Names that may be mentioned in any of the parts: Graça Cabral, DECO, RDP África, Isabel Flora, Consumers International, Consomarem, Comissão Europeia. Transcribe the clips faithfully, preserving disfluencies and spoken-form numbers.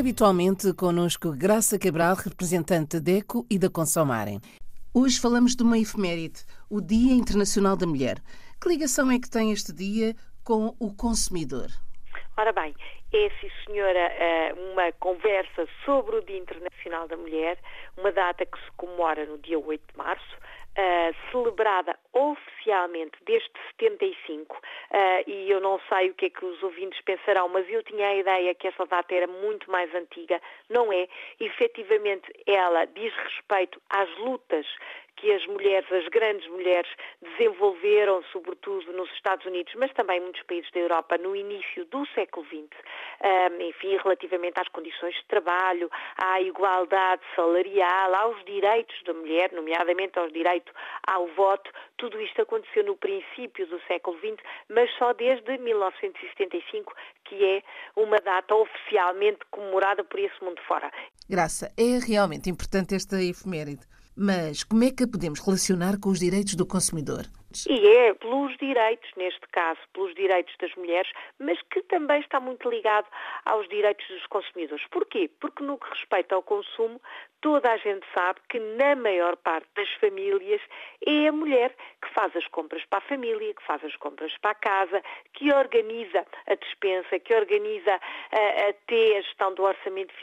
Como habitualmente, connosco Graça Cabral, representante da DECO e da Consomarem. Hoje falamos de uma efeméride, o Dia Internacional da Mulher. Que ligação é que tem este dia com o consumidor? Ora bem, é sim, senhora, uma conversa sobre o Dia Internacional da Mulher, uma data que se comemora no dia oito de março, celebrada oficialmente desde setenta e cinco, e eu não sei o que é que os ouvintes pensarão, mas eu tinha a ideia que essa data era muito mais antiga. Não é? Efetivamente, ela diz respeito às lutas que as mulheres, as grandes mulheres, desenvolveram, sobretudo nos Estados Unidos, mas também em muitos países da Europa, no início do século vinte, um, enfim, relativamente às condições de trabalho, à igualdade salarial, aos direitos da mulher, nomeadamente ao direito ao voto. Tudo isto aconteceu no princípio do século vinte, mas só desde mil novecentos e setenta e cinco, que é uma data oficialmente comemorada por esse mundo fora. Graça, é realmente importante esta efeméride. Mas como é que a podemos relacionar com os direitos do consumidor? E é pelos direitos, neste caso, pelos direitos das mulheres, mas que também está muito ligado aos direitos dos consumidores. Porquê? Porque no que respeita ao consumo, toda a gente sabe que na maior parte das famílias é a mulher que faz as compras para a família, que faz as compras para a casa, que organiza a despensa, que organiza uh, até a gestão do orçamento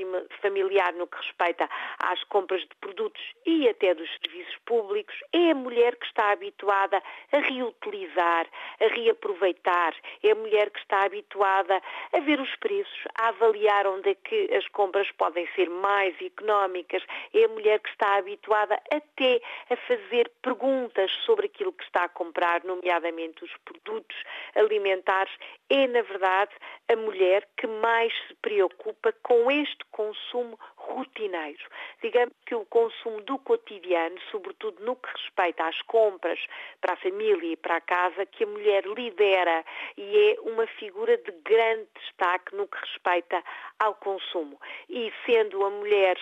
familiar no que respeita às compras de produtos e até dos serviços públicos. É a mulher que está habituada a reutilizar, a reaproveitar. É a mulher que está habituada a ver os preços, a avaliar onde é que as compras podem ser mais económicas. É a mulher que está habituada até a fazer perguntas sobre aquilo que está a comprar, nomeadamente os produtos alimentares. É, na verdade, a mulher que mais se preocupa com este consumo rotineiro. Digamos que o consumo do cotidiano, sobretudo no que respeita às compras para a família e para a casa, que a mulher lidera e é uma figura de grande destaque no que respeita ao consumo. E sendo a mulher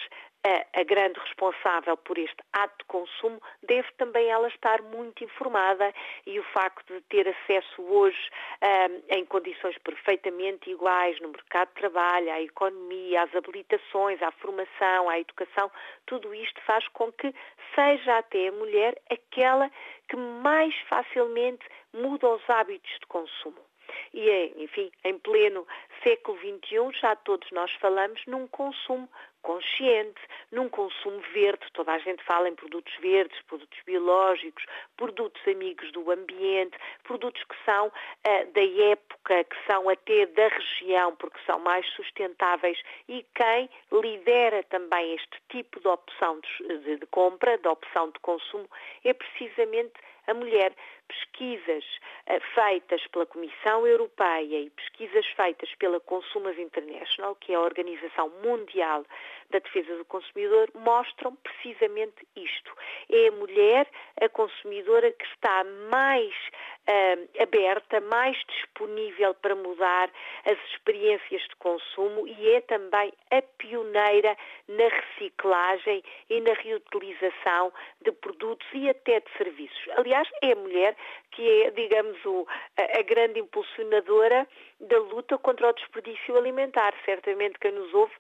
a grande responsável por este ato de consumo, deve também ela estar muito informada, e o facto de ter acesso hoje um, em condições perfeitamente iguais no mercado de trabalho, à economia, às habilitações, à formação, à educação, tudo isto faz com que seja até a mulher aquela que mais facilmente muda os hábitos de consumo. E, enfim, em pleno século vinte e um, já todos nós falamos num consumo consciente, num consumo verde. Toda a gente fala em produtos verdes, produtos biológicos, produtos amigos do ambiente, produtos que são uh, da época, que são até da região, porque são mais sustentáveis. E quem lidera também este tipo de opção de, de, de compra, de opção de consumo, é precisamente a mulher. Pesquisas uh, feitas pela Comissão Europeia e pesquisas feitas pela Consumers International, que é a Organização Mundial da Defesa do Consumidor, mostram precisamente isto. É a mulher, a consumidora, que está mais uh, aberta, mais disponível para mudar as experiências de consumo, e é também a pioneira na reciclagem e na reutilização de produtos e até de serviços. Aliás, é a mulher que é, digamos, o, a, a grande impulsionadora da luta contra o desperdício alimentar. Certamente quem nos ouve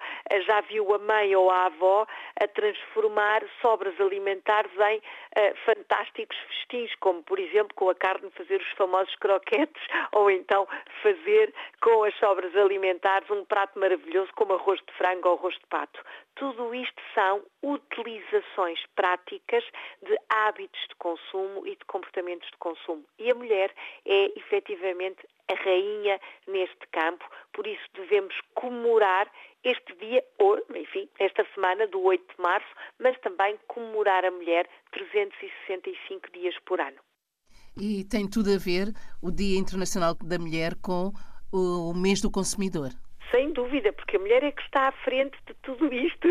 já viu a mãe ou a avó a transformar sobras alimentares em uh, fantásticos festins, como, por exemplo, com a carne fazer os famosos croquetes, ou então fazer com as sobras alimentares um prato maravilhoso como arroz de frango ou arroz de pato. Tudo isto são utilizações práticas de hábitos de consumo e de comportamentos de consumo. E a mulher é, efetivamente, a rainha neste campo. Por isso devemos comemorar este dia, ou, enfim, esta semana do oito de março, mas também comemorar a mulher trezentos e sessenta e cinco dias por ano. E tem tudo a ver o Dia Internacional da Mulher com o mês do consumidor. Sem dúvida, porque a mulher é que está à frente de tudo isto.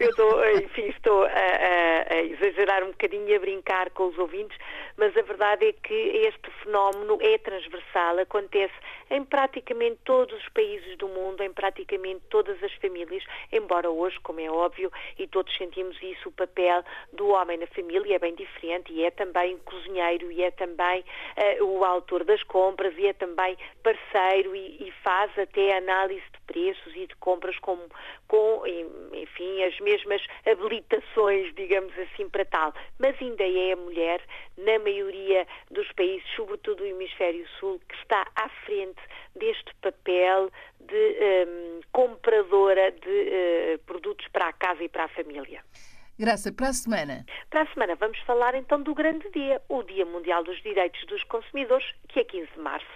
Eu estou, enfim, estou a, a, a exagerar um bocadinho e a brincar com os ouvintes, mas a verdade é que este fenómeno é transversal, acontece em praticamente todos os países do mundo, em praticamente todas as famílias, embora hoje, como é óbvio, e todos sentimos isso, o papel do homem na família é bem diferente, e é também cozinheiro, e é também uh, o autor das compras, e é também parceiro, e, e faz até análise de preços e de compras com, com, enfim, as mesmas habilitações, digamos assim, para tal. Mas ainda é a mulher, na maioria dos países, sobretudo do hemisfério sul, que está à frente deste papel de um, compradora de uh, produtos para a casa e para a família. Graça, para a semana? Para a semana vamos falar então do grande dia, o Dia Mundial dos Direitos dos Consumidores, que é quinze de março.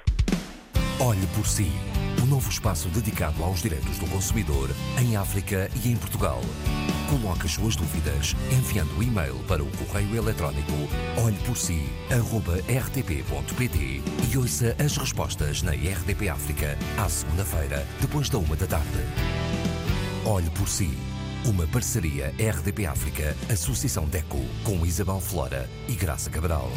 Olhe por si, um novo espaço dedicado aos direitos do consumidor em África e em Portugal. Coloque as suas dúvidas enviando o e-mail para o correio eletrónico olhe por si arroba r t p ponto p t e ouça as respostas na R D P África à segunda-feira, depois da uma da tarde. Olhe por si. Uma parceria R D P África, Associação DECO, com Isabel Flora e Graça Cabral.